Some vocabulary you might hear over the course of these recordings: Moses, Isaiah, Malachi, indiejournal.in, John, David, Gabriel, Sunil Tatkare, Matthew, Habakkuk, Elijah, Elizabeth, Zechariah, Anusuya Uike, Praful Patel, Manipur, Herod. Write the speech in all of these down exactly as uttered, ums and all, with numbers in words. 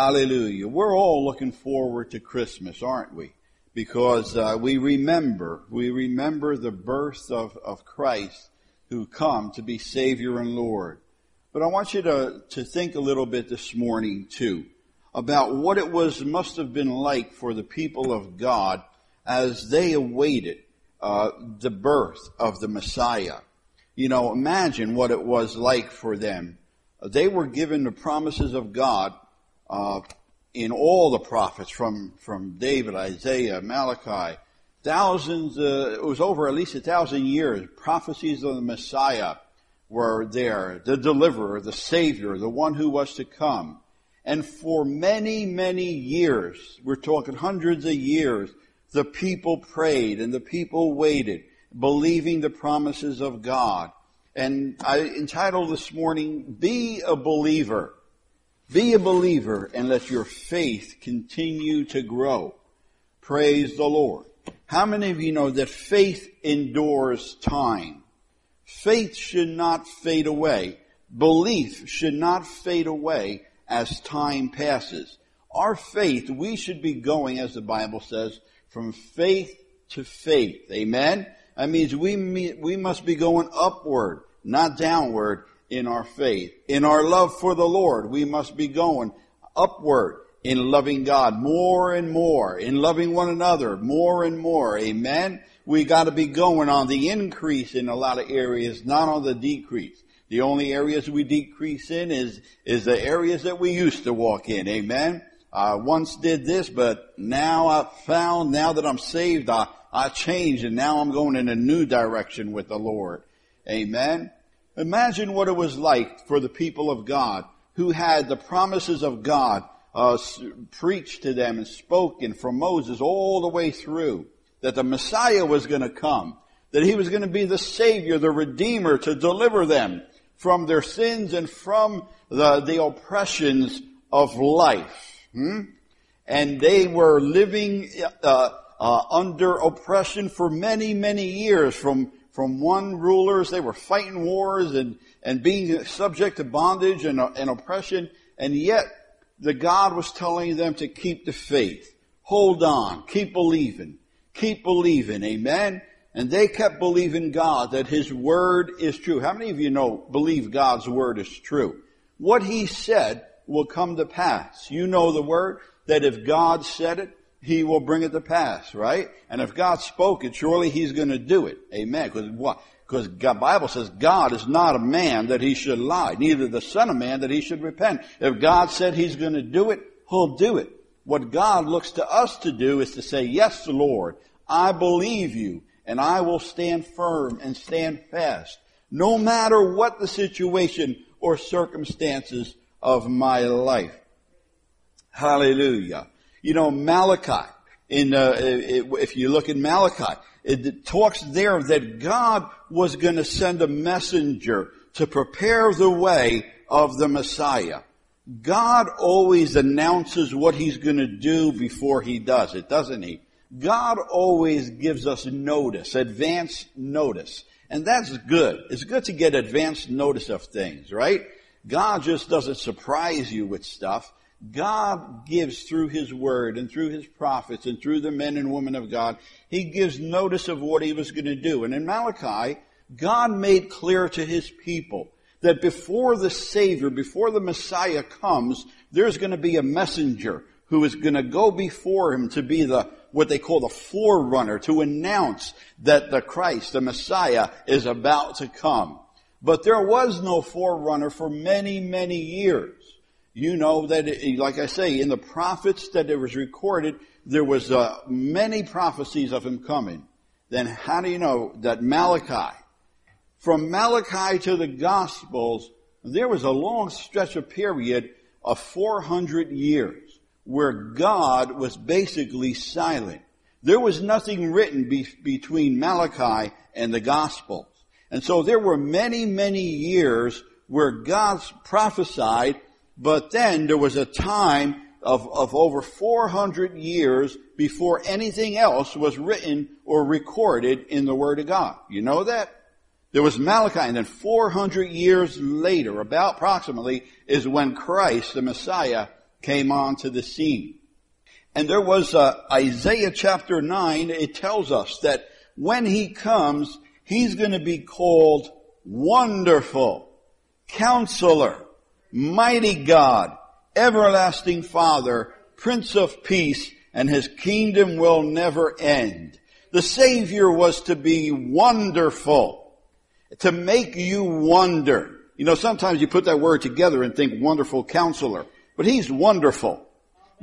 Hallelujah. We're all looking forward to Christmas, aren't we? Because uh, we remember, we remember the birth of, of Christ who come to be Savior and Lord. But I want you to, to think a little bit this morning, too, about what it was must have been like for the people of God as they awaited uh, the birth of the Messiah. You know, imagine what it was like for them. They were given the promises of God uh, in all the prophets from, from David, Isaiah, Malachi. Thousands, uh, it was over at least a thousand years, prophecies of the Messiah were there, the deliverer, the Savior, the one who was to come. And for many, many years, we're talking hundreds of years, the people prayed and the people waited, believing the promises of God. And I entitled this morning, Be a Believer. Be a believer and let your faith continue to grow. Praise the Lord. How many of you know that faith endures time? Faith should not fade away. Belief should not fade away as time passes. Our faith, we should be going, as the Bible says, from faith to faith. Amen? That means we we must be going upward, not downward in our faith. In our love for the Lord, we must be going upward in loving God more and more, in loving one another more and more. Amen? We got to be going on the increase in a lot of areas, not on the decrease. The only areas we decrease in is is the areas that we used to walk in. Amen? I once did this, but now I found, now that I'm saved, I, I changed, and now I'm going in a new direction with the Lord. Amen? Imagine what it was like for the people of God who had the promises of God uh, preached to them and spoken from Moses all the way through, that the Messiah was going to come, that he was going to be the Savior, the Redeemer, to deliver them from their sins and from the, the oppressions of life. Hmm? And they were living uh, uh, under oppression for many, many years from from one rulers. They were fighting wars and, and being subject to bondage and, uh, and oppression. And yet, the God was telling them to keep the faith. Hold on. Keep believing. Keep believing. Amen? And they kept believing God that His Word is true. How many of you know, believe God's Word is true? What He said will come to pass. You know the word that if God said it, He will bring it to pass, right? And if God spoke it, surely He's going to do it. Amen. Because what? Because the Bible says God is not a man that He should lie, neither the Son of Man that He should repent. If God said He's going to do it, He'll do it. What God looks to us to do is to say, yes, Lord, I believe you, and I will stand firm and stand fast, no matter what the situation or circumstances of my life. Hallelujah. You know, Malachi, in uh, it, if you look in Malachi, it, it talks there that God was going to send a messenger to prepare the way of the Messiah. God always announces what He's going to do before He does it, doesn't He? God always gives us notice, advance notice. And that's good. It's good to get advance notice of things, right? God just doesn't surprise you with stuff. God gives through His Word and through His prophets and through the men and women of God. He gives notice of what He was going to do. And in Malachi, God made clear to His people that before the Savior, before the Messiah comes, there's going to be a messenger who is going to go before Him to be the what they call the forerunner, to announce that the Christ, the Messiah, is about to come. But there was no forerunner for many, many years. You know that, it, like I say, in the prophets that it was recorded, there was uh, many prophecies of Him coming. Then how do you know that Malachi, from Malachi to the Gospels, there was a long stretch of period of four hundred years where God was basically silent. There was nothing written be- between Malachi and the Gospels. And so there were many, many years where God prophesied, but then there was a time of, of over four hundred years before anything else was written or recorded in the Word of God. You know that? There was Malachi, and then four hundred years later, about approximately, is when Christ, the Messiah, came onto the scene. And there was uh, Isaiah chapter nine. It tells us that when he comes, he's going to be called Wonderful, Counselor, Mighty God, Everlasting Father, Prince of Peace, and his kingdom will never end. The Savior was to be wonderful, to make you wonder. You know, sometimes you put that word together and think Wonderful Counselor, but he's wonderful.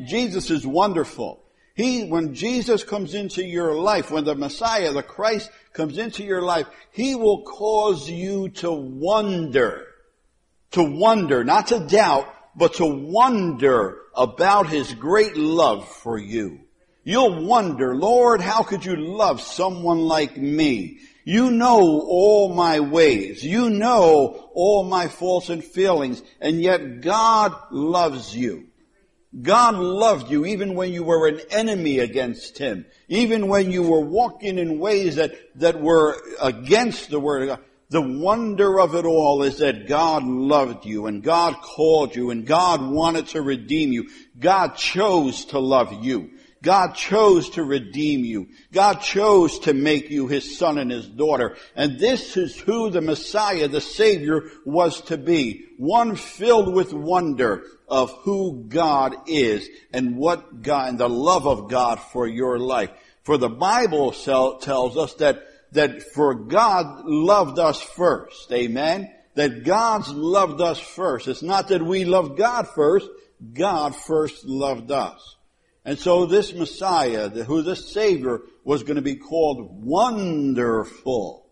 Jesus is wonderful. He, when Jesus comes into your life, when the Messiah, the Christ comes into your life, he will cause you to wonder, to wonder, not to doubt, but to wonder about his great love for you. You'll wonder, Lord, how could you love someone like me? You know all my ways. You know all my faults and failings. And yet God loves you. God loved you even when you were an enemy against him. Even when you were walking in ways that, that were against the word of God. The wonder of it all is that God loved you and God called you and God wanted to redeem you. God chose to love you. God chose to redeem you. God chose to make you his son and his daughter. And this is who the Messiah, the Savior, was to be. One filled with wonder of who God is and what God, and the love of God for your life. For the Bible tells us that that for God loved us first. Amen? That God's loved us first. It's not that we loved God first. God first loved us. And so this Messiah, who this Savior, was going to be called Wonderful.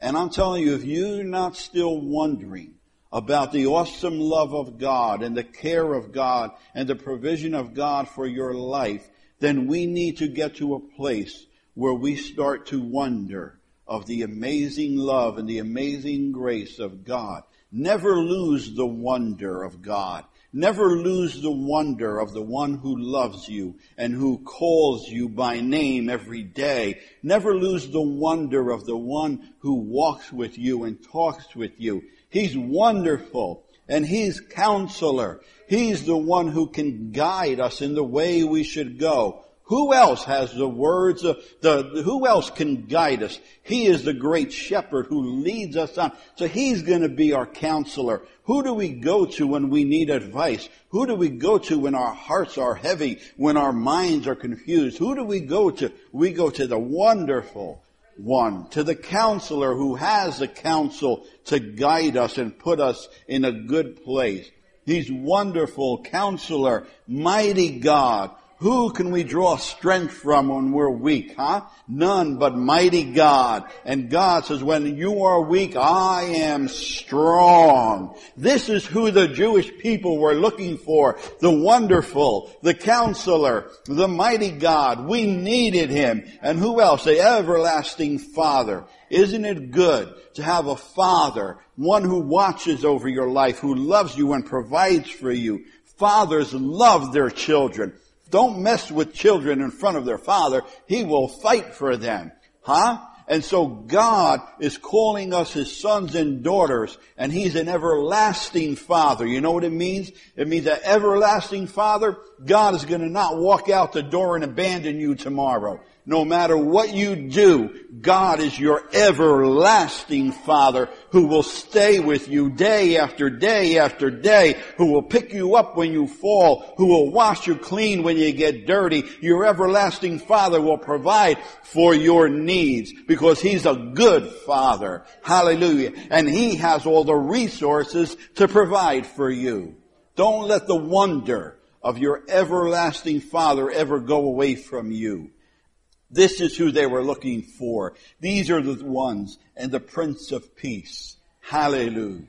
And I'm telling you, if you're not still wondering about the awesome love of God and the care of God and the provision of God for your life, then we need to get to a place where we start to wonder of the amazing love and the amazing grace of God. Never lose the wonder of God. Never lose the wonder of the one who loves you and who calls you by name every day. Never lose the wonder of the one who walks with you and talks with you. He's wonderful and he's counselor. He's the one who can guide us in the way we should go. Who else has the words of the, who else can guide us? He is the great shepherd who leads us on. So he's going to be our counselor. Who do we go to when we need advice? Who do we go to when our hearts are heavy, when our minds are confused? Who do we go to? We go to the wonderful one, to the counselor who has the counsel to guide us and put us in a good place. He's wonderful, counselor, mighty God. Who can we draw strength from when we're weak, huh? None but mighty God. And God says, when you are weak, I am strong. This is who the Jewish people were looking for. The wonderful, the counselor, the mighty God. We needed him. And who else? The everlasting Father. Isn't it good to have a Father, one who watches over your life, who loves you and provides for you? Fathers love their children. Don't mess with children in front of their father. He will fight for them. Huh? And so God is calling us his sons and daughters, and he's an everlasting father. You know what it means? It means an everlasting father. God is going to not walk out the door and abandon you tomorrow. No matter what you do, God is your everlasting Father who will stay with you day after day after day, who will pick you up when you fall, who will wash you clean when you get dirty. Your everlasting Father will provide for your needs because he's a good Father. Hallelujah. And he has all the resources to provide for you. Don't let the wonder of your everlasting Father ever go away from you. This is who they were looking for. These are the ones, and the Prince of Peace. Hallelujah.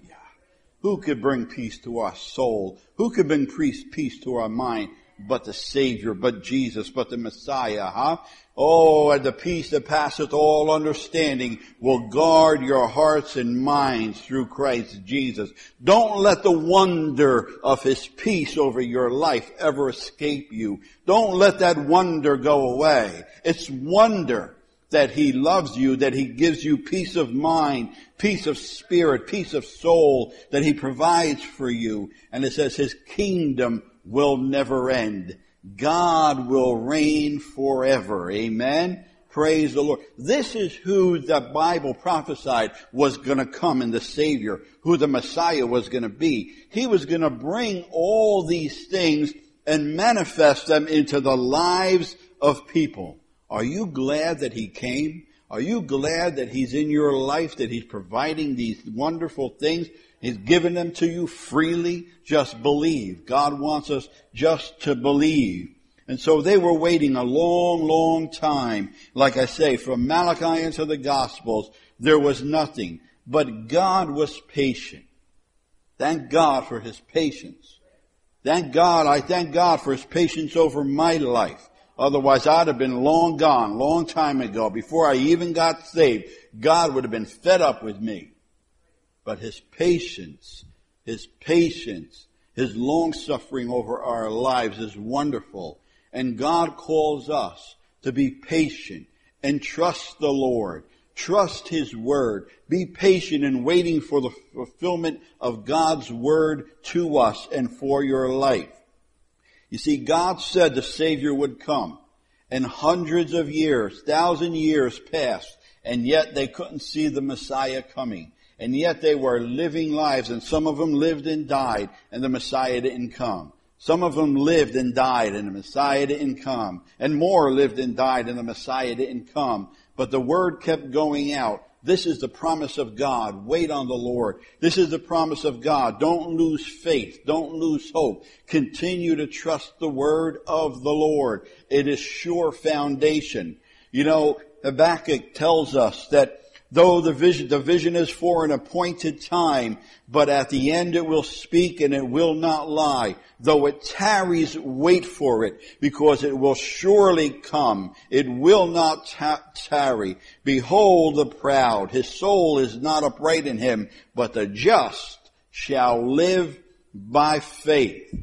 Who could bring peace to our soul? Who could bring peace to our mind but the Savior, but Jesus, but the Messiah, huh? Oh, and the peace that passeth all understanding will guard your hearts and minds through Christ Jesus. Don't let the wonder of his peace over your life ever escape you. Don't let that wonder go away. It's wonder that he loves you, that he gives you peace of mind, peace of spirit, peace of soul, that he provides for you. And it says his kingdom will never end. God will reign forever. Amen. Praise the Lord. This is who the Bible prophesied was going to come in the Savior, who the Messiah was going to be. He was going to bring all these things and manifest them into the lives of people. Are you glad that He came? Are you glad that He's in your life, that He's providing these wonderful things? He's given them to you freely. Just believe. God wants us just to believe. And so they were waiting a long, long time. Like I say, from Malachi into the Gospels, there was nothing. But God was patient. Thank God for His patience. Thank God, I thank God for His patience over my life. Otherwise, I'd have been long gone, long time ago. Before I even got saved, God would have been fed up with me. But His patience, His patience, His long-suffering over our lives is wonderful. And God calls us to be patient and trust the Lord. Trust His Word. Be patient in waiting for the fulfillment of God's Word to us and for your life. You see, God said the Savior would come, and hundreds of years, thousand years passed, and yet they couldn't see the Messiah coming. And yet they were living lives, and some of them lived and died, and the Messiah didn't come. Some of them lived and died, and the Messiah didn't come. And more lived and died, and the Messiah didn't come. But the word kept going out. This is the promise of God. Wait on the Lord. This is the promise of God. Don't lose faith. Don't lose hope. Continue to trust the word of the Lord. It is sure foundation. You know, Habakkuk tells us that though the vision, the vision is for an appointed time, but at the end it will speak and it will not lie. Though it tarries, wait for it, because it will surely come. It will not ta- tarry. Behold the proud, his soul is not upright in him, but the just shall live by faith.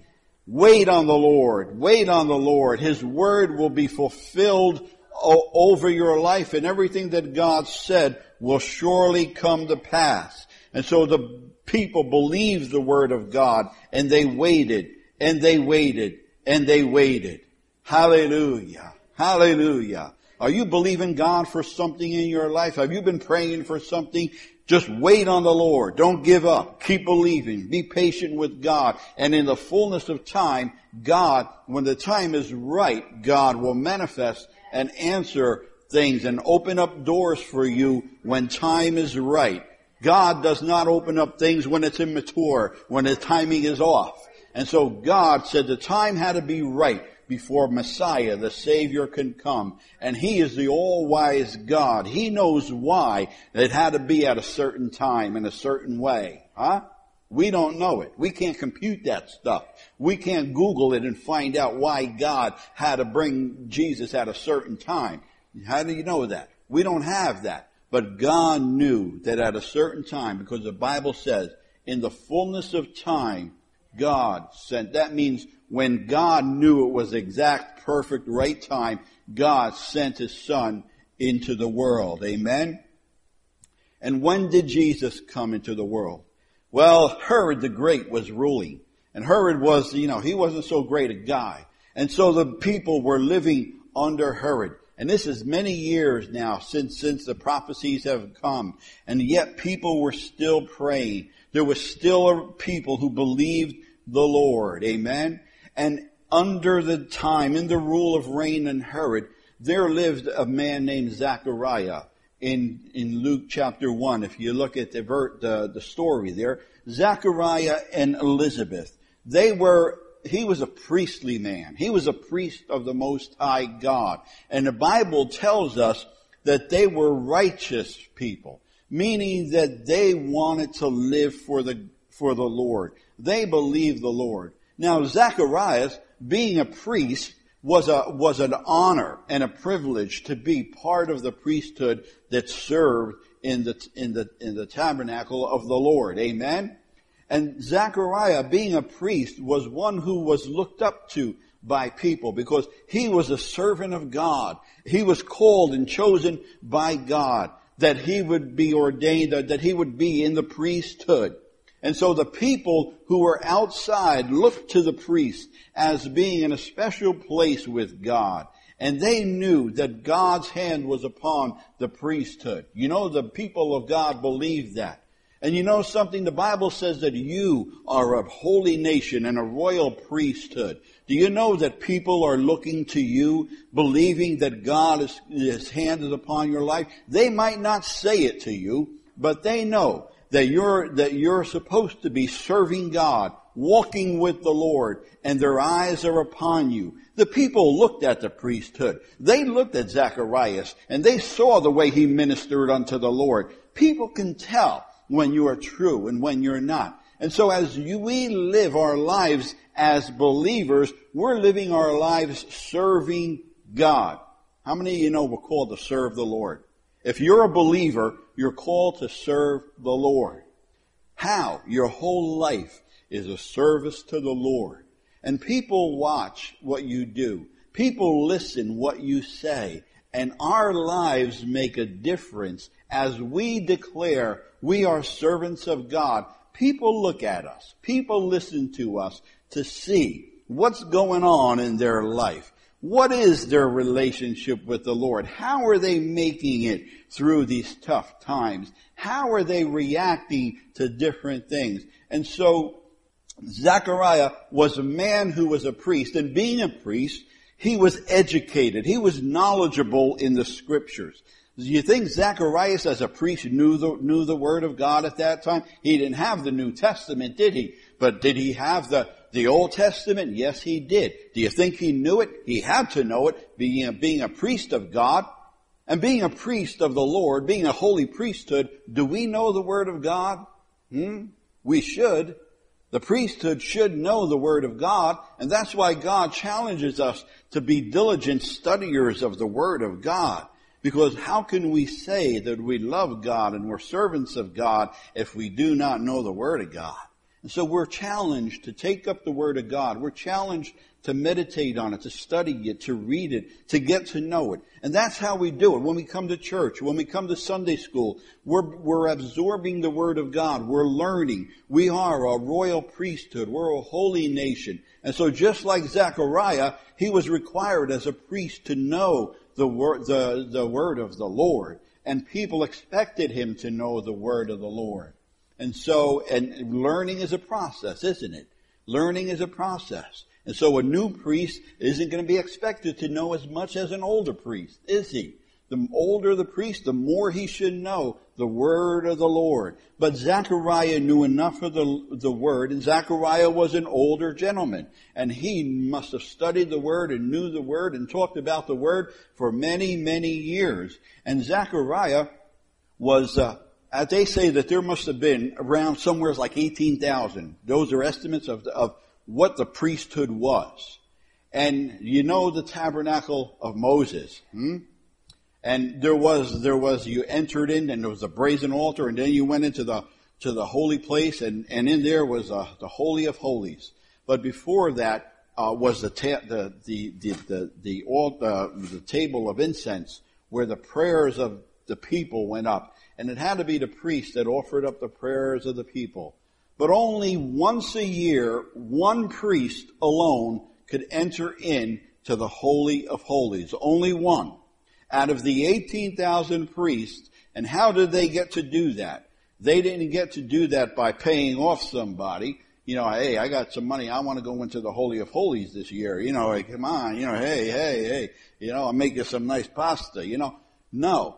Wait on the Lord, wait on the Lord. His word will be fulfilled over your life, and everything that God said will surely come to pass. And so the people believed the word of God, and they waited, and they waited, and they waited. Hallelujah. Hallelujah. Are you believing God for something in your life? Have you been praying for something? Just wait on the Lord. Don't give up. Keep believing. Be patient with God. And in the fullness of time, God, when the time is right, God will manifest and answer things and open up doors for you when time is right. God does not open up things when it's immature, when the timing is off. And so God said the time had to be right before Messiah, the Savior, can come. And He is the all-wise God. He knows why it had to be at a certain time in a certain way. Huh? We don't know it. We can't compute that stuff. We can't Google it and find out why God had to bring Jesus at a certain time. How do you know that? We don't have that. But God knew that at a certain time, because the Bible says, in the fullness of time, God sent. That means when God knew it was the exact, perfect, right time, God sent His Son into the world. Amen? And when did Jesus come into the world? Well, Herod the Great was ruling. And Herod was, you know, he wasn't so great a guy. And so the people were living under Herod. And this is many years now since, since the prophecies have come. And yet people were still praying. There was still a people who believed the Lord. Amen. And under the time, in the rule of reign and Herod, there lived a man named Zechariah. In, in Luke chapter one, if you look at the, the, the story there, Zechariah and Elizabeth, they were, he was a priestly man. He was a priest of the Most High God. And the Bible tells us that they were righteous people, meaning that they wanted to live for the, for the Lord. They believed the Lord. Now, Zacharias, being a priest, was a, was an honor and a privilege to be part of the priesthood that served in the, in the, in the tabernacle of the Lord. Amen. And Zechariah, being a priest, was one who was looked up to by people because he was a servant of God. He was called and chosen by God that he would be ordained, that he would be in the priesthood. And so the people who were outside looked to the priest as being in a special place with God. And they knew that God's hand was upon the priesthood. You know, the people of God believed that. And you know something? The Bible says that you are a holy nation and a royal priesthood. Do you know that people are looking to you, believing that God is, His hand is upon your life? They might not say it to you, but they know that you're, that you're supposed to be serving God, walking with the Lord, and their eyes are upon you. The people looked at the priesthood. They looked at Zacharias, and they saw the way he ministered unto the Lord. People can tell when you are true and when you're not. And so as you, we live our lives as believers, we're living our lives serving God. How many of you know we're called to serve the Lord? If you're a believer, you're called to serve the Lord. How? Your whole life is a service to the Lord. And people watch what you do. People listen what you say. And our lives make a difference as we declare we are servants of God. People look at us. People listen to us to see what's going on in their life. What is their relationship with the Lord? How are they making it through these tough times? How are they reacting to different things? And so Zechariah was a man who was a priest, and being a priest, he was educated. He was knowledgeable in the Scriptures. Do you think Zacharias as a priest knew the, knew the Word of God at that time? He didn't have the New Testament, did he? But did he have the, the Old Testament? Yes, he did. Do you think he knew it? He had to know it, being a, being a priest of God. And being a priest of the Lord, being a holy priesthood, do we know the Word of God? Hmm? We should. The priesthood should know the Word of God, and that's why God challenges us to be diligent studiers of the Word of God. Because how can we say that we love God and we're servants of God if we do not know the Word of God? And so we're challenged to take up the Word of God. We're challenged to meditate on it, to study it, to read it, to get to know it. And that's how we do it. When we come to church, when we come to Sunday school, we're, we're absorbing the Word of God. We're learning. We are a royal priesthood. We're a holy nation. And so just like Zechariah, he was required as a priest to know the word, the, the word of the Lord. And people expected him to know the Word of the Lord. And so, and learning is a process, isn't it? Learning is a process. And so a new priest isn't going to be expected to know as much as an older priest, is he? The older the priest, the more he should know the Word of the Lord. But Zechariah knew enough of the, the Word, and Zechariah was an older gentleman. And he must have studied the Word and knew the Word and talked about the Word for many, many years. And Zechariah was... Uh, they say that there must have been around somewhere like eighteen thousand. Those are estimates of, the, of what the priesthood was. And you know the tabernacle of Moses, hmm? And there was, there was, you entered in and there was a brazen altar, and then you went into the, to the holy place, and, and in there was uh, the Holy of Holies. But before that, uh, was the, ta- the, the, the, the, the, altar, uh, the table of incense where the prayers of the people went up. And it had to be the priest that offered up the prayers of the people. But only once a year, one priest alone could enter in to the Holy of Holies. Only one. Out of the eighteen thousand priests. And how did they get to do that? They didn't get to do that by paying off somebody. You know, hey, I got some money. I want to go into the Holy of Holies this year. You know, like, come on. You know, hey, hey, hey. You know, I'll make you some nice pasta. You know, no.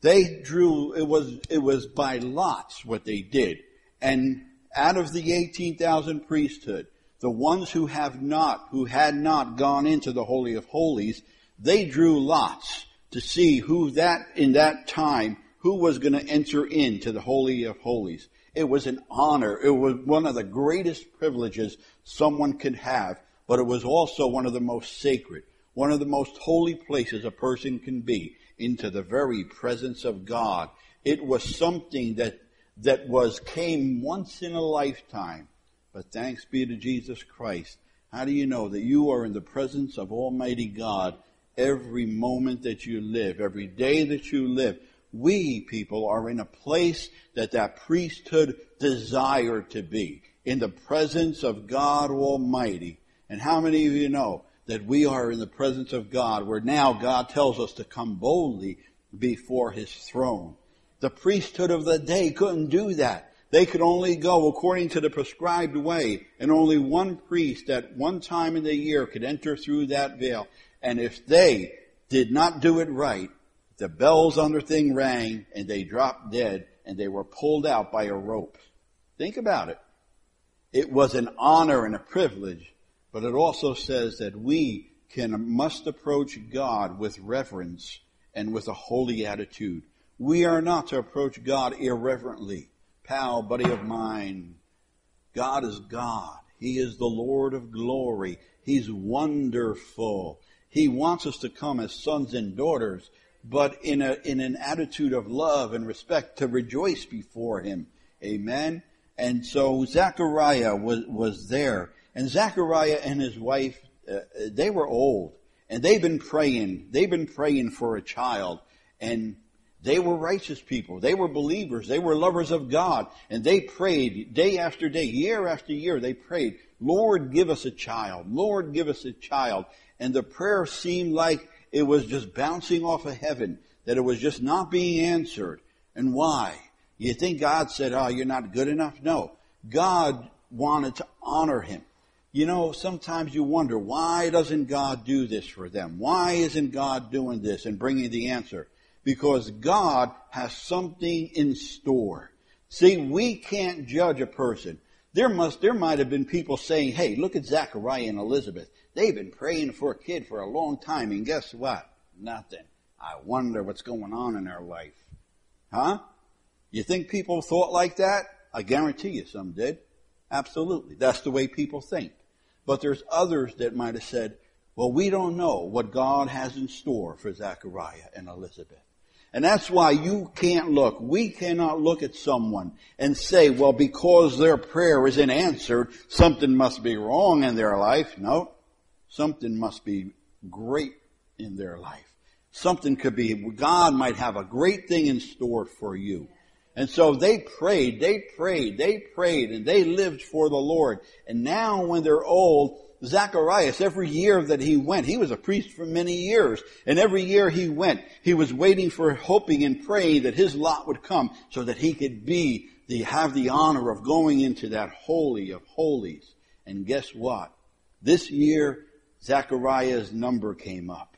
They drew, it was, it was by lots what they did. And out of the eighteen thousand priesthood, the ones who have not, who had not gone into the Holy of Holies, they drew lots to see who that, in that time, who was going to enter into the Holy of Holies. It was an honor. It was one of the greatest privileges someone could have, but it was also one of the most sacred, one of the most holy places a person can be. Into the very presence of God. It was something that that was came once in a lifetime. But thanks be to Jesus Christ. How do you know that you are in the presence of Almighty God every moment that you live, every day that you live? we people are in a place that that priesthood desired to be, in the presence of God Almighty. And how many of you know that we are in the presence of God, where now God tells us to come boldly before his throne? The priesthood of the day couldn't do that. They could only go according to the prescribed way, and only one priest at one time in the year could enter through that veil. And if they did not do it right, the bells on their thing rang, and they dropped dead, and they were pulled out by a rope. Think about it. It was an honor and a privilege, but it also says that we can must approach God with reverence and with a holy attitude. We are not to approach God irreverently. Pal, buddy of mine, God is God. He is the Lord of glory. He's wonderful. He wants us to come as sons and daughters, but in a in an attitude of love and respect, to rejoice before him. Amen? And so Zechariah was, was there. And Zechariah and his wife, uh, they were old. And they've been praying. They've been praying for a child. And they were righteous people. They were believers. They were lovers of God. And they prayed day after day, year after year, they prayed, Lord, give us a child. Lord, give us a child. And the prayer seemed like it was just bouncing off of heaven, that it was just not being answered. And why? You think God said, oh, you're not good enough? No. God wanted to honor him. You know, sometimes you wonder, why doesn't God do this for them? Why isn't God doing this and bringing the answer? Because God has something in store. See, we can't judge a person. There must, there might have been people saying, hey, look at Zechariah and Elizabeth. They've been praying for a kid for a long time, and guess what? Nothing. I wonder what's going on in their life. Huh? You think people thought like that? I guarantee you some did. Absolutely. That's the way people think. But there's others that might have said, well, we don't know what God has in store for Zechariah and Elizabeth. And that's why you can't look. We cannot look at someone and say, well, because their prayer isn't answered, something must be wrong in their life. No. Something must be great in their life. Something could be, God might have a great thing in store for you. And so they prayed, they prayed, they prayed, and they lived for the Lord. And now when they're old, Zacharias, every year that he went, he was a priest for many years. And every year he went, he was waiting for, hoping and praying that his lot would come so that he could be, the, have the honor of going into that holy of holies. And guess what? This year, Zechariah's number came up.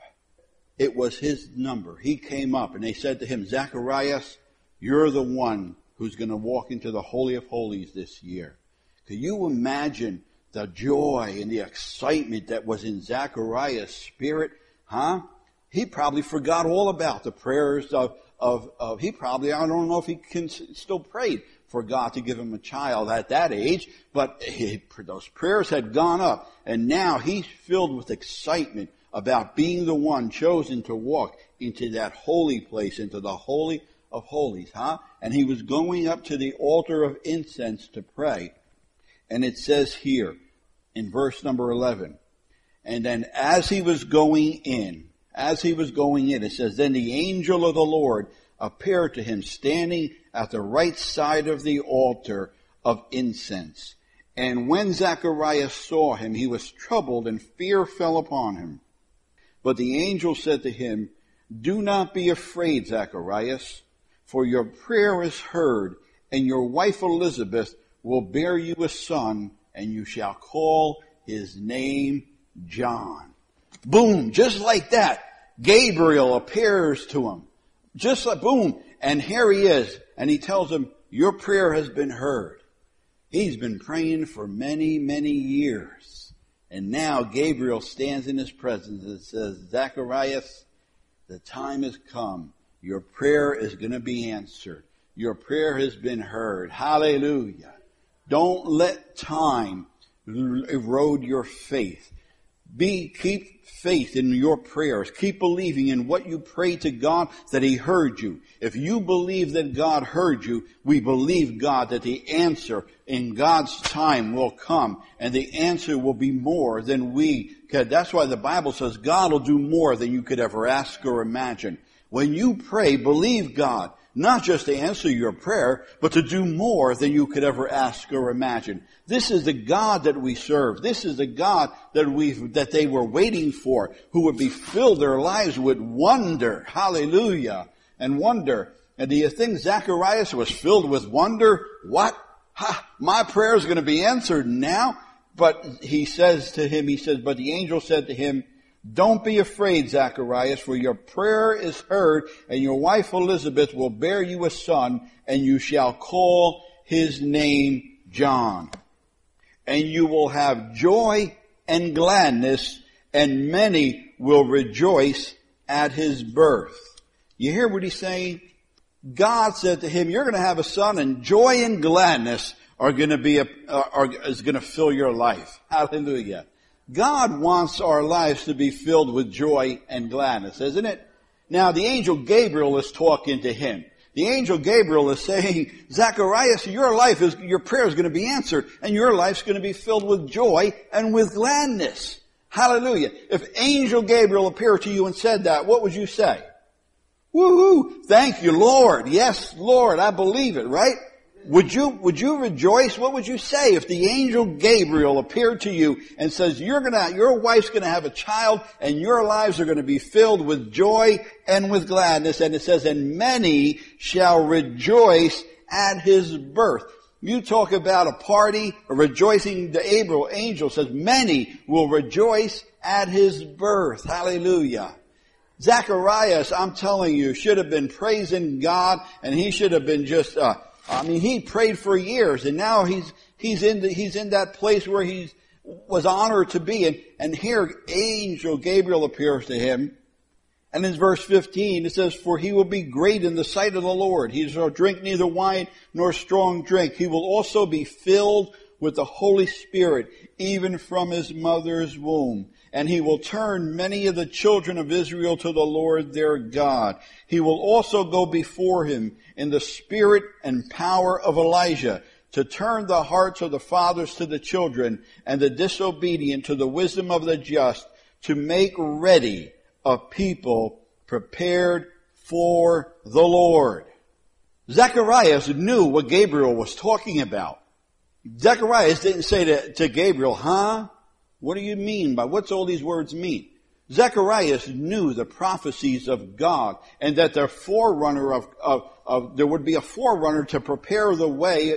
It was his number. He came up, and they said to him, Zacharias, you're the one who's going to walk into the Holy of Holies this year. Can you imagine the joy and the excitement that was in Zechariah's spirit? Huh? He probably forgot all about the prayers of, of, of he probably, I don't know if he can still prayed for God to give him a child at that age, but he, those prayers had gone up, and now he's filled with excitement about being the one chosen to walk into that holy place, into the Holy of Holies, huh? And he was going up to the altar of incense to pray. And it says here in verse number eleven, and then as he was going in, as he was going in, it says, then the angel of the Lord appeared to him standing at the right side of the altar of incense. And when Zechariah saw him, he was troubled, and fear fell upon him. But the angel said to him, do not be afraid, Zacharias, for your prayer is heard, and your wife Elizabeth will bear you a son, and you shall call his name John. Boom, just like that, Gabriel appears to him. Just like, boom, and here he is, and he tells him, your prayer has been heard. He's been praying for many, many years. And now Gabriel stands in his presence and says, Zacharias, the time has come. Your prayer is going to be answered. Your prayer has been heard. Hallelujah. Don't let time erode your faith. Be, keep faith in your prayers. Keep believing in what you pray to God, that he heard you. If you believe that God heard you, we believe, God, that the answer in God's time will come, and the answer will be more than we could. That's why the Bible says God will do more than you could ever ask or imagine. When you pray, believe God, not just to answer your prayer, but to do more than you could ever ask or imagine. This is the God that we serve. This is the God that we that they were waiting for, who would be filled their lives with wonder. Hallelujah. And wonder. And do you think Zacharias was filled with wonder? What? Ha! My prayer is going to be answered now. But he says to him, he says, but the angel said to him, don't be afraid, Zacharias, for your prayer is heard, and your wife Elizabeth will bear you a son, and you shall call his name John. And you will have joy and gladness, and many will rejoice at his birth. You hear what he's saying? God said to him, you're going to have a son, and joy and gladness are going to be a, are, is going to fill your life. Hallelujah. God wants our lives to be filled with joy and gladness, isn't it? Now, the angel Gabriel is talking to him. The angel Gabriel is saying, Zacharias, your life is, your prayer is going to be answered, and your life's going to be filled with joy and with gladness. Hallelujah. If angel Gabriel appeared to you and said that, what would you say? Woo-hoo! Thank you, Lord. Yes, Lord, I believe it, right? Would you, would you rejoice? What would you say if the angel Gabriel appeared to you and says, you're gonna, your wife's gonna have a child and your lives are gonna be filled with joy and with gladness. And it says, and many shall rejoice at his birth. You talk about a party, a rejoicing. The Gabriel angel says, many will rejoice at his birth. Hallelujah. Zacharias, I'm telling you, should have been praising God, and he should have been just, uh, I mean, he prayed for years, and now he's he's in the, he's in that place where he was honored to be. And, and here, angel Gabriel appears to him. And in verse fifteen, it says, for he will be great in the sight of the Lord. He shall drink neither wine nor strong drink. He will also be filled with the Holy Spirit, even from his mother's womb. And he will turn many of the children of Israel to the Lord their God. He will also go before him in the spirit and power of Elijah, to turn the hearts of the fathers to the children, and the disobedient to the wisdom of the just, to make ready a people prepared for the Lord. Zacharias knew what Gabriel was talking about. Zacharias didn't say to, to Gabriel, huh? What do you mean by, what's all these words mean? Zechariah knew the prophecies of God, and that the forerunner of, of, of, there would be a forerunner to prepare the way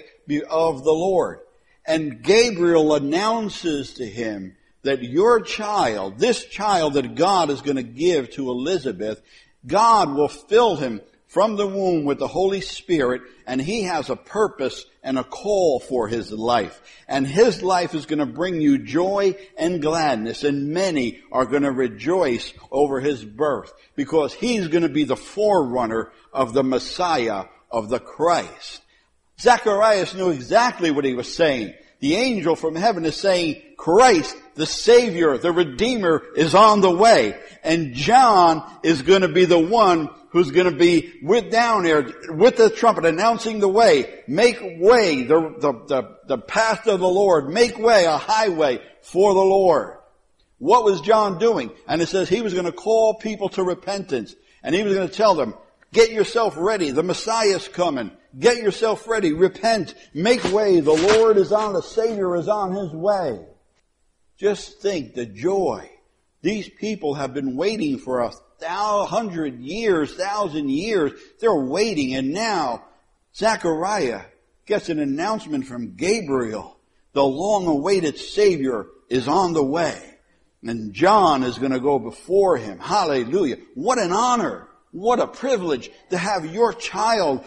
of the Lord. And Gabriel announces to him that your child, this child that God is going to give to Elizabeth, God will fill him from the womb with the Holy Spirit, and he has a purpose and a call for his life. And his life is going to bring you joy and gladness, and many are going to rejoice over his birth, because he's going to be the forerunner of the Messiah, of the Christ. Zacharias knew exactly what he was saying. The angel from heaven is saying, Christ, the Savior, the Redeemer, is on the way. And John is going to be the one who's going to be with down there with the trumpet announcing the way. Make way, the, the, the, the path of the Lord. Make way, a highway for the Lord. What was John doing? And it says he was going to call people to repentance. And he was going to tell them, get yourself ready. The Messiah's coming. Get yourself ready. Repent. Make way. The Lord is on. The Savior is on his way. Just think the joy. These people have been waiting for a hundred years, thousand years. They're waiting. And now Zechariah gets an announcement from Gabriel. The long-awaited Savior is on the way. And John is going to go before him. Hallelujah. What an honor. What a privilege to have your child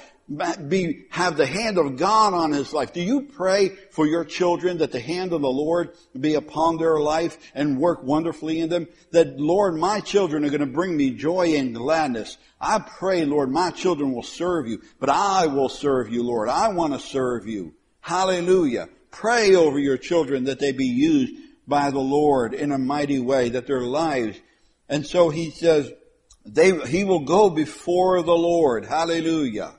be, have the hand of God on his life. Do you pray for your children that the hand of the Lord be upon their life and work wonderfully in them? That, Lord, my children are going to bring me joy and gladness. I pray, Lord, my children will serve you, but I will serve you, Lord. I want to serve you. Hallelujah. Pray over your children that they be used by the Lord in a mighty way, that their lives. And so he says, They, he will go before the Lord. Hallelujah.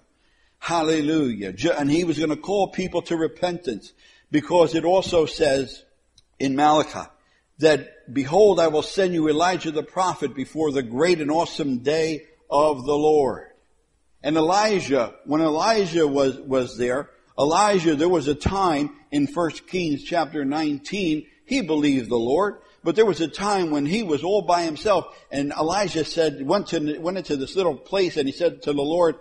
Hallelujah. And he was going to call people to repentance, because it also says in Malachi that, behold, I will send you Elijah the prophet before the great and awesome day of the Lord. And Elijah, when Elijah was, was there, Elijah, there was a time in First Kings chapter nineteen, he believed the Lord. But there was a time when he was all by himself, and Elijah said, went to, went into this little place, and he said to the Lord,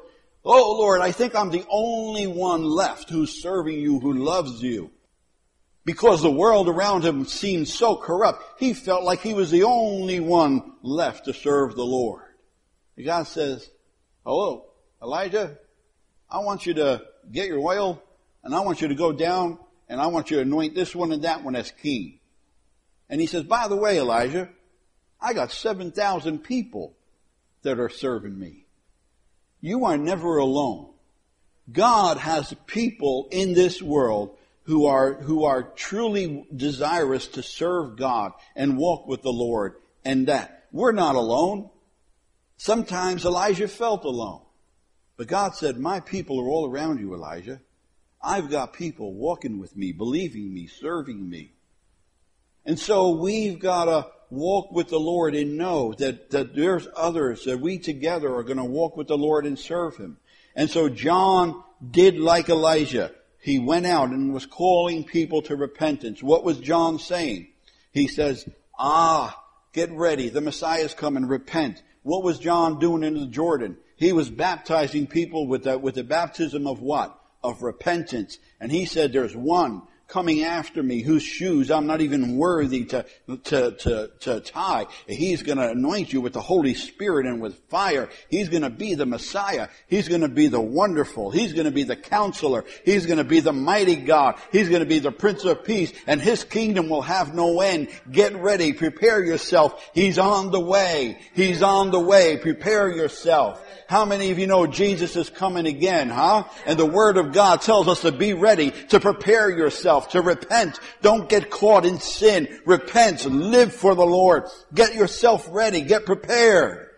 "Oh Lord, I think I'm the only one left who's serving you, who loves you." Because the world around him seemed so corrupt, he felt like he was the only one left to serve the Lord. And God says, "Hello, Elijah, I want you to get your oil, and I want you to go down, and I want you to anoint this one and that one as king." And he says, "By the way, Elijah, I got seven thousand people that are serving me. You are never alone. God has people in this world who are, who are truly desirous to serve God and walk with the Lord, and that we're not alone." Sometimes Elijah felt alone. But God said, "My people are all around you, Elijah. I've got people walking with me, believing me, serving me." And so we've got to walk with the Lord and know that, that there's others, that we together are going to walk with the Lord and serve Him. And so John did like Elijah. He went out and was calling people to repentance. What was John saying? He says, "Ah, get ready. The Messiah's coming. Repent." What was John doing in the Jordan? He was baptizing people with the, with the baptism of what? Of repentance. And he said, "There's one coming after me, whose shoes I'm not even worthy to, to, to, to tie. He's going to anoint you with the Holy Spirit and with fire. He's going to be the Messiah. He's going to be the Wonderful. He's going to be the Counselor. He's going to be the Mighty God. He's going to be the Prince of Peace, and His kingdom will have no end. Get ready. Prepare yourself. He's on the way. He's on the way. Prepare yourself." How many of you know Jesus is coming again, huh? And the Word of God tells us to be ready, to prepare yourself, to repent. Don't get caught in sin. Repent. Live for the Lord. Get yourself ready. Get prepared.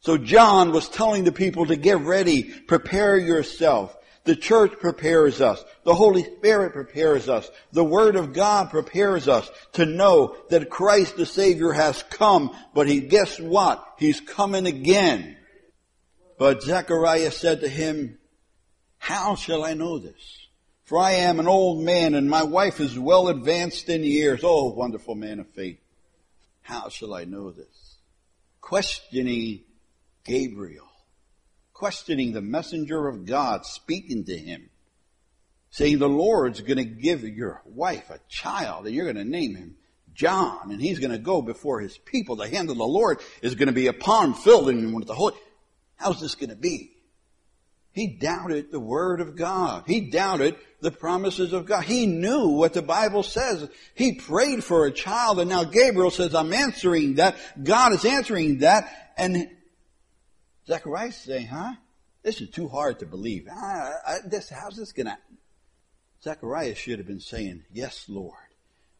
So John was telling the people to get ready. Prepare yourself. The church prepares us. The Holy Spirit prepares us. The Word of God prepares us to know that Christ the Savior has come. But he, guess what? He's coming again. But Zechariah said to him, "How shall I know this? For I am an old man, and my wife is well advanced in years." Oh, wonderful man of faith. How shall I know this? Questioning Gabriel. Questioning the messenger of God speaking to him. Saying the Lord's going to give your wife a child, and you're going to name him John. And he's going to go before his people. The hand of the Lord is going to be upon, filled in with the Holy. How's this going to be? He doubted the Word of God. He doubted the promises of God. He knew what the Bible says. He prayed for a child, and now Gabriel says, "I'm answering that. God is answering that." And Zechariah's saying, "Huh? This is too hard to believe. I, I, this, how's this going to..." Zechariah should have been saying, "Yes, Lord.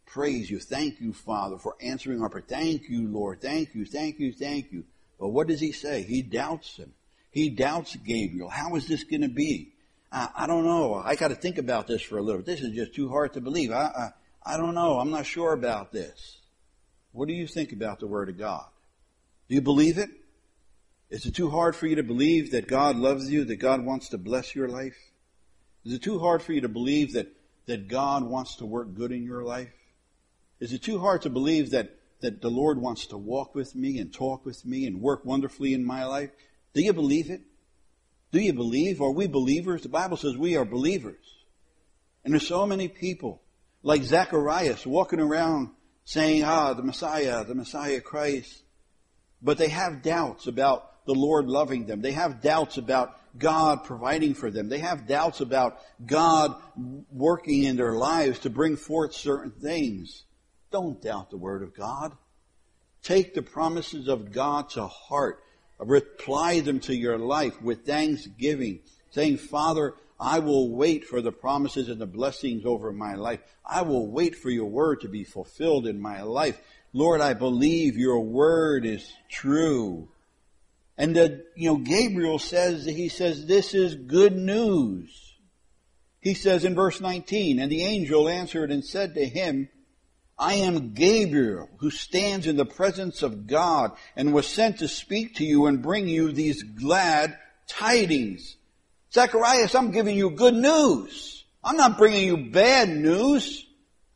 Praise you. Thank you, Father, for answering our prayer. Thank you, Lord. Thank you, thank you, thank you." But what does he say? He doubts him. He doubts Gabriel. How is this going to be? I, I don't know. I got to think about this for a little. This is just too hard to believe. I, I I don't know. I'm not sure about this. What do you think about the Word of God? Do you believe it? Is it too hard for you to believe that God loves you, that God wants to bless your life? Is it too hard for you to believe that, that God wants to work good in your life? Is it too hard to believe that, that the Lord wants to walk with me and talk with me and work wonderfully in my life? Do you believe it? Do you believe? Are we believers? The Bible says we are believers. And there's so many people like Zacharias walking around saying, "Ah, the Messiah, the Messiah Christ." But they have doubts about the Lord loving them. They have doubts about God providing for them. They have doubts about God working in their lives to bring forth certain things. Don't doubt the Word of God. Take the promises of God to heart. Reply them to your life with thanksgiving, saying, "Father, I will wait for the promises and the blessings over my life. I will wait for your word to be fulfilled in my life. Lord, I believe your word is true." And the, you know, Gabriel says, he says, "This is good news." He says in verse nineteen, "And the angel answered and said to him, I am Gabriel, who stands in the presence of God and was sent to speak to you and bring you these glad tidings. Zacharias, I'm giving you good news. I'm not bringing you bad news.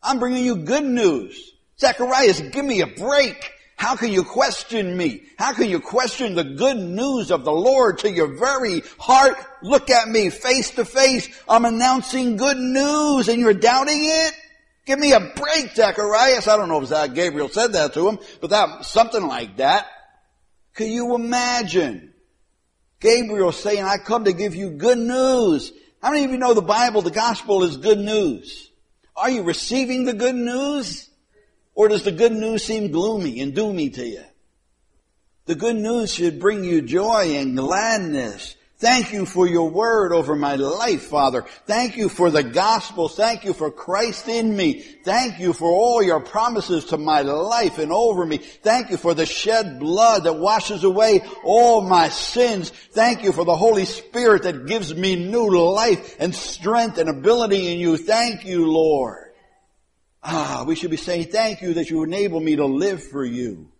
I'm bringing you good news. Zacharias, give me a break. How can you question me? How can you question the good news of the Lord to your very heart? Look at me face to face. I'm announcing good news and you're doubting it? Give me a break, Zacharias. I don't know if Gabriel said that to him, but that something like that. Can you imagine Gabriel saying, I come to give you good news? How many of you know the Bible, the gospel is good news? Are you receiving the good news? Or does the good news seem gloomy and doomy to you? The good news should bring you joy and gladness. Thank you for your word over my life, Father. Thank you for the gospel. Thank you for Christ in me. Thank you for all your promises to my life and over me. Thank you for the shed blood that washes away all my sins. Thank you for the Holy Spirit that gives me new life and strength and ability in you. Thank you, Lord. Ah, we should be saying thank you that you enable me to live for you.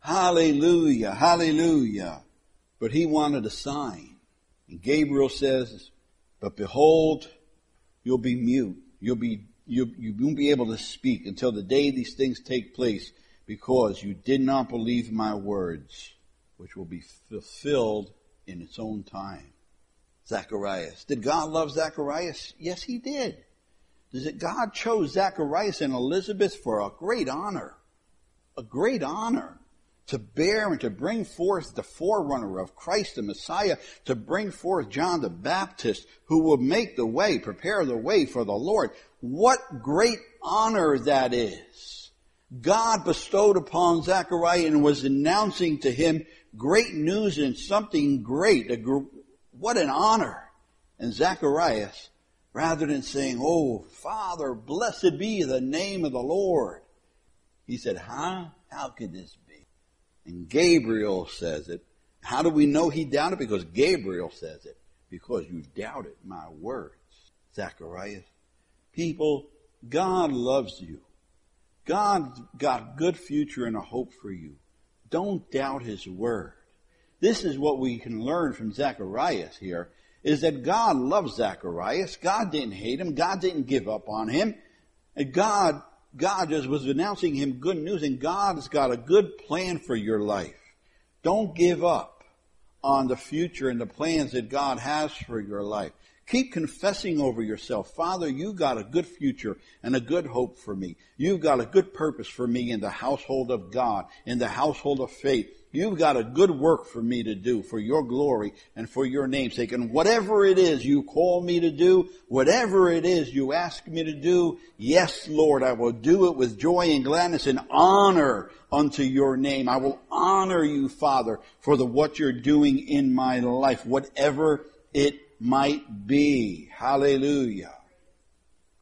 Hallelujah, hallelujah. But he wanted a sign. And Gabriel says, but behold, you'll be mute. You'll be, you, you won't be able to speak until the day these things take place, because you did not believe my words, which will be fulfilled in its own time. Zacharias. Did God love Zacharias? Yes, he did. Is that God chose Zacharias and Elizabeth for a great honor, a great honor to bear and to bring forth the forerunner of Christ, the Messiah, to bring forth John the Baptist, who will make the way, prepare the way for the Lord. What great honor that is. God bestowed upon Zechariah and was announcing to him great news and something great. What an honor. And Zacharias, rather than saying, oh, Father, blessed be the name of the Lord, he said, huh? How could this be? And Gabriel says it. How do we know he doubted? Because Gabriel says it. Because you doubted my words, Zacharias. People, God loves you. God's got good future and a hope for you. Don't doubt his word. This is what we can learn from Zacharias here. Is that God loves Zacharias. God didn't hate him. God didn't give up on him. And God, God just was announcing him good news, and God has got a good plan for your life. Don't give up on the future and the plans that God has for your life. Keep confessing over yourself, Father, you got a good future and a good hope for me. You've got a good purpose for me in the household of God, in the household of faith. You've got a good work for me to do for your glory and for your name's sake. And whatever it is you call me to do, whatever it is you ask me to do, yes, Lord, I will do it with joy and gladness and honor unto your name. I will honor you, Father, for the what you're doing in my life, whatever it might be. Hallelujah.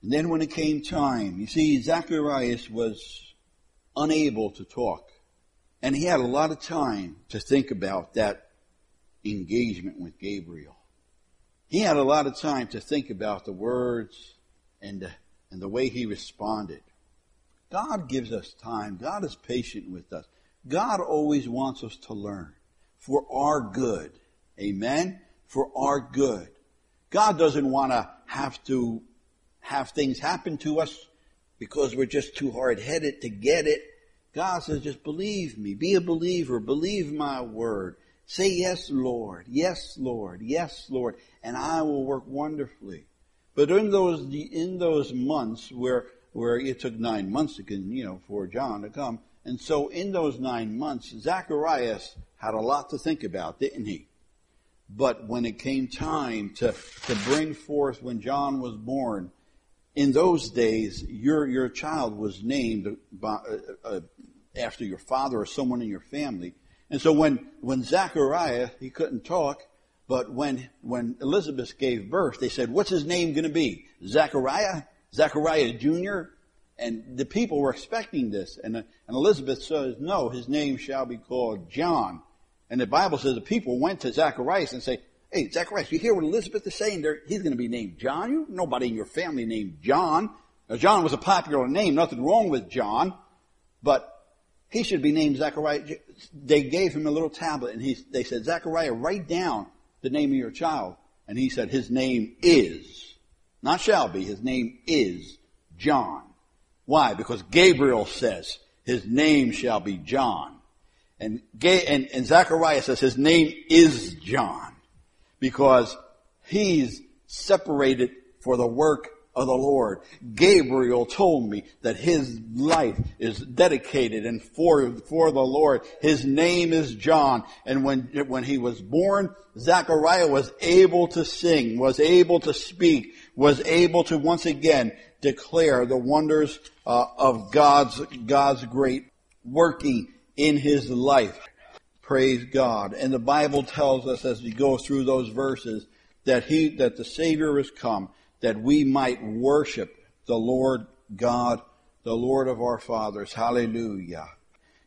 And then when it came time, you see, Zacharias was unable to talk. And he had a lot of time to think about that engagement with Gabriel. He had a lot of time to think about the words and the, and the way he responded. God gives us time. God is patient with us. God always wants us to learn for our good. Amen? For our good. God doesn't want to have to have things happen to us because we're just too hard-headed to get it. God says, just believe me. Be a believer. Believe my word. Say, yes, Lord. Yes, Lord. Yes, Lord. And I will work wonderfully. But in those in those months where where it took nine months to you know for John to come, and so in those nine months, Zacharias had a lot to think about, didn't he? But when it came time to to bring forth when John was born, in those days, your your child was named by, uh, uh, after your father or someone in your family. And so when, when Zechariah, he couldn't talk, but when, when Elizabeth gave birth, they said, what's his name going to be? Zechariah? Zechariah Junior? And the people were expecting this. And, uh, and Elizabeth says, no, his name shall be called John. And the Bible says the people went to Zacharias and say, hey, Zacharias, you hear what Elizabeth is saying there? He's going to be named John. You nobody in your family named John. Now, John was a popular name. Nothing wrong with John, but he should be named Zechariah. They gave him a little tablet, and he, they said, Zechariah, write down the name of your child. And he said, his name is, not shall be, his name is John. Why? Because Gabriel says, his name shall be John. And, Ga- and, and Zechariah says, his name is John, because he's separated for the work of the Lord. Gabriel told me that his life is dedicated and for, for the Lord. His name is John. And when, when he was born, Zechariah was able to sing, was able to speak, was able to once again declare the wonders uh, of God's, God's great working in his life. Praise God. And the Bible tells us as we go through those verses that he, that the Savior has come, that we might worship the Lord God, the Lord of our fathers. Hallelujah.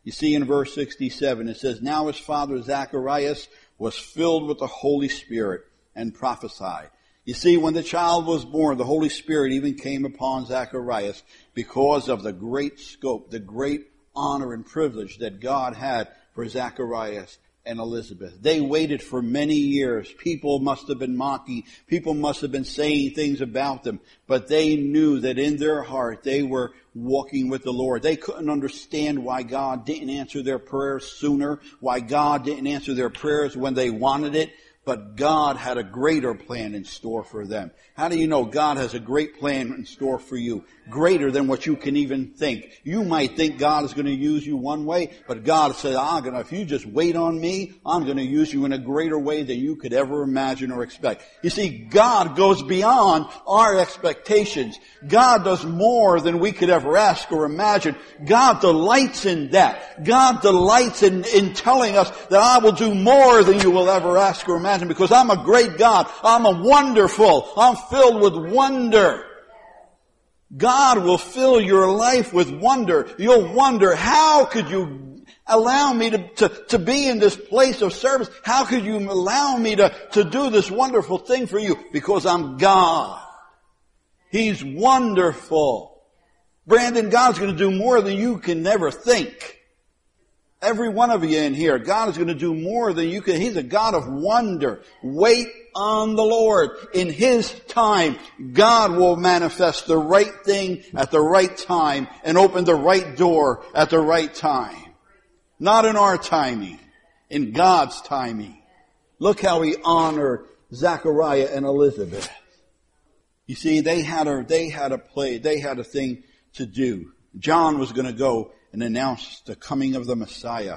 You see in verse sixty-seven, it says, now his father Zacharias was filled with the Holy Spirit and prophesied. You see, when the child was born, the Holy Spirit even came upon Zacharias because of the great scope, the great honor and privilege that God had for Zacharias and Elizabeth. They waited for many years. People must have been mocking. People must have been saying things about them. But they knew that in their heart they were walking with the Lord. They couldn't understand why God didn't answer their prayers sooner, why God didn't answer their prayers when they wanted it. But God had a greater plan in store for them. How do you know God has a great plan in store for you? Greater than what you can even think. You might think God is going to use you one way, but God said, I'm going to, if you just wait on me, I'm going to use you in a greater way than you could ever imagine or expect. You see, God goes beyond our expectations. God does more than we could ever ask or imagine. God delights in that. God delights in, in telling us that I will do more than you will ever ask or imagine. Because I'm a great God. I'm a wonderful. I'm filled with wonder. God will fill your life with wonder. You'll wonder, how could you allow me to, to, to be in this place of service? How could you allow me to, to do this wonderful thing for you? Because I'm God. He's wonderful. Brandon, God's going to do more than you can ever think. Every one of you in here, God is going to do more than you can. He's a God of wonder. Wait on the Lord. In His time, God will manifest the right thing at the right time and open the right door at the right time. Not in our timing, in God's timing. Look how He honored Zechariah and Elizabeth. You see, they had a, they had a play, they had a thing to do. John was going to go and announced the coming of the Messiah.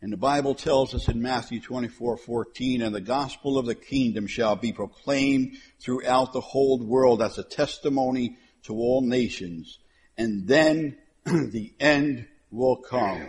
And the Bible tells us in Matthew twenty-four fourteen, and the gospel of the kingdom shall be proclaimed throughout the whole world as a testimony to all nations, and then the end will come.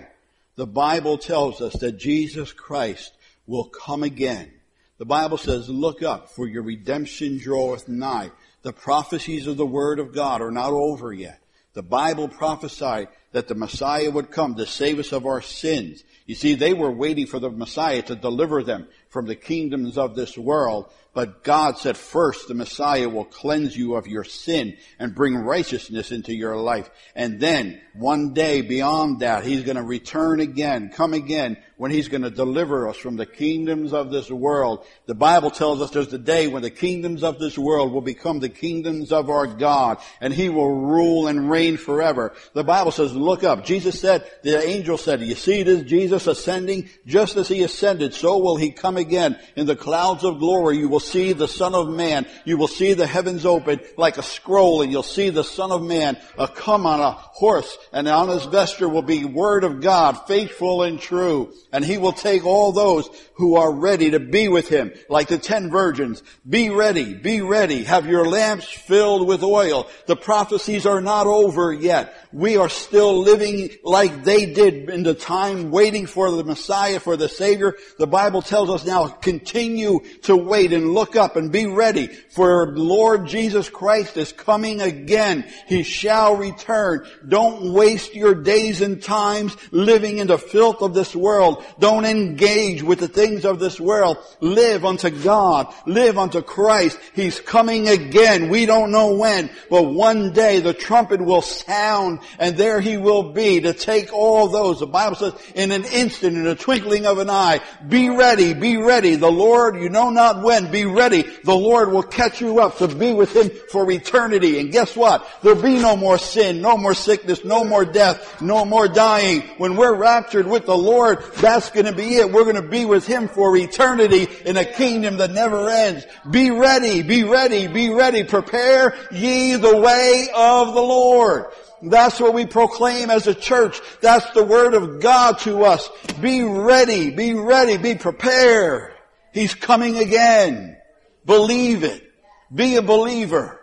The Bible tells us that Jesus Christ will come again. The Bible says, look up, for your redemption draweth nigh. The prophecies of the word of God are not over yet. The Bible prophesied that the Messiah would come to save us of our sins. You see, they were waiting for the Messiah to deliver them from the kingdoms of this world. But God said, first, the Messiah will cleanse you of your sin and bring righteousness into your life. And then, one day beyond that, He's going to return again, come again, when He's going to deliver us from the kingdoms of this world. The Bible tells us there's a day when the kingdoms of this world will become the kingdoms of our God, and He will rule and reign forever. The Bible says, look up. Jesus said, the angel said, you see this Jesus ascending? Just as He ascended, so will He come again. In the clouds of glory, you will see the Son of Man. You will see the heavens open like a scroll, and you'll see the Son of Man uh, come on a horse, and on His vesture will be word of God, faithful and true. And He will take all those who are ready to be with Him, like the ten virgins. Be ready, be ready. Have your lamps filled with oil. The prophecies are not over yet. We are still still living like they did in the time, waiting for the Messiah, for the Savior. The Bible tells us now, continue to wait and look up and be ready, for Lord Jesus Christ is coming again. He shall return. Don't waste your days and times living in the filth of this world. Don't engage with the things of this world. Live unto God. Live unto Christ. He's coming again. We don't know when, but one day the trumpet will sound, and there he will be to take all those. The Bible says, in an instant, in a twinkling of an eye, be ready, be ready. The Lord, you know not when, be ready. The Lord will catch you up to be with him for eternity. And guess what? There'll be no more sin, no more sickness, no more death, no more dying. When we're raptured with the Lord, that's going to be it. We're going to be with him for eternity in a kingdom that never ends. Be ready, be ready, be ready. Prepare ye the way of the Lord. That's what we proclaim as a church. That's the word of God to us. Be ready, be ready, be prepared. He's coming again. Believe it. Be a believer.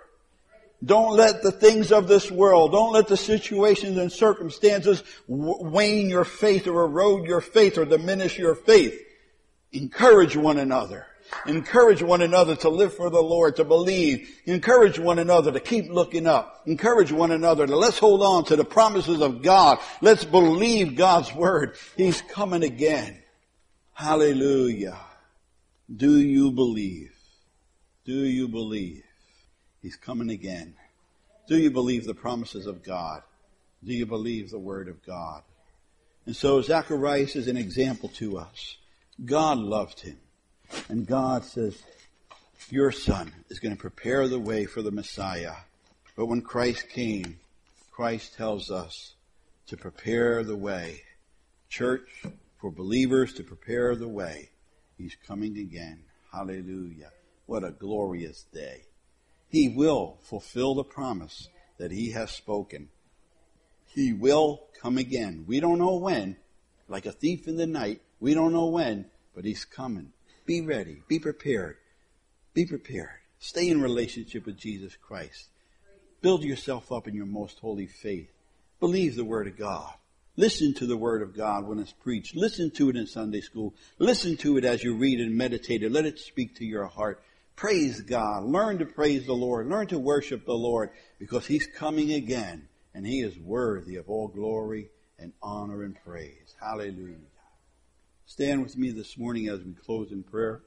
Don't let the things of this world, don't let the situations and circumstances wane your faith or erode your faith or diminish your faith. Encourage one another. Encourage one another to live for the Lord, to believe. Encourage one another to keep looking up. Encourage one another to let's hold on to the promises of God. Let's believe God's word. He's coming again. Hallelujah. Do you believe? Do you believe? He's coming again. Do you believe the promises of God? Do you believe the word of God? And so Zacharias is an example to us. God loved him. And God says, your son is going to prepare the way for the Messiah. But when Christ came, Christ tells us to prepare the way. Church, for believers to prepare the way. He's coming again. Hallelujah. What a glorious day. He will fulfill the promise that he has spoken. He will come again. We don't know when, like a thief in the night. We don't know when, but he's coming. Be ready. Be prepared. Be prepared. Stay in relationship with Jesus Christ. Build yourself up in your most holy faith. Believe the word of God. Listen to the word of God when it's preached. Listen to it in Sunday school. Listen to it as you read and meditate it. Let it speak to your heart. Praise God. Learn to praise the Lord. Learn to worship the Lord, because he's coming again, and he is worthy of all glory and honor and praise. Hallelujah. Stand with me this morning as we close in prayer.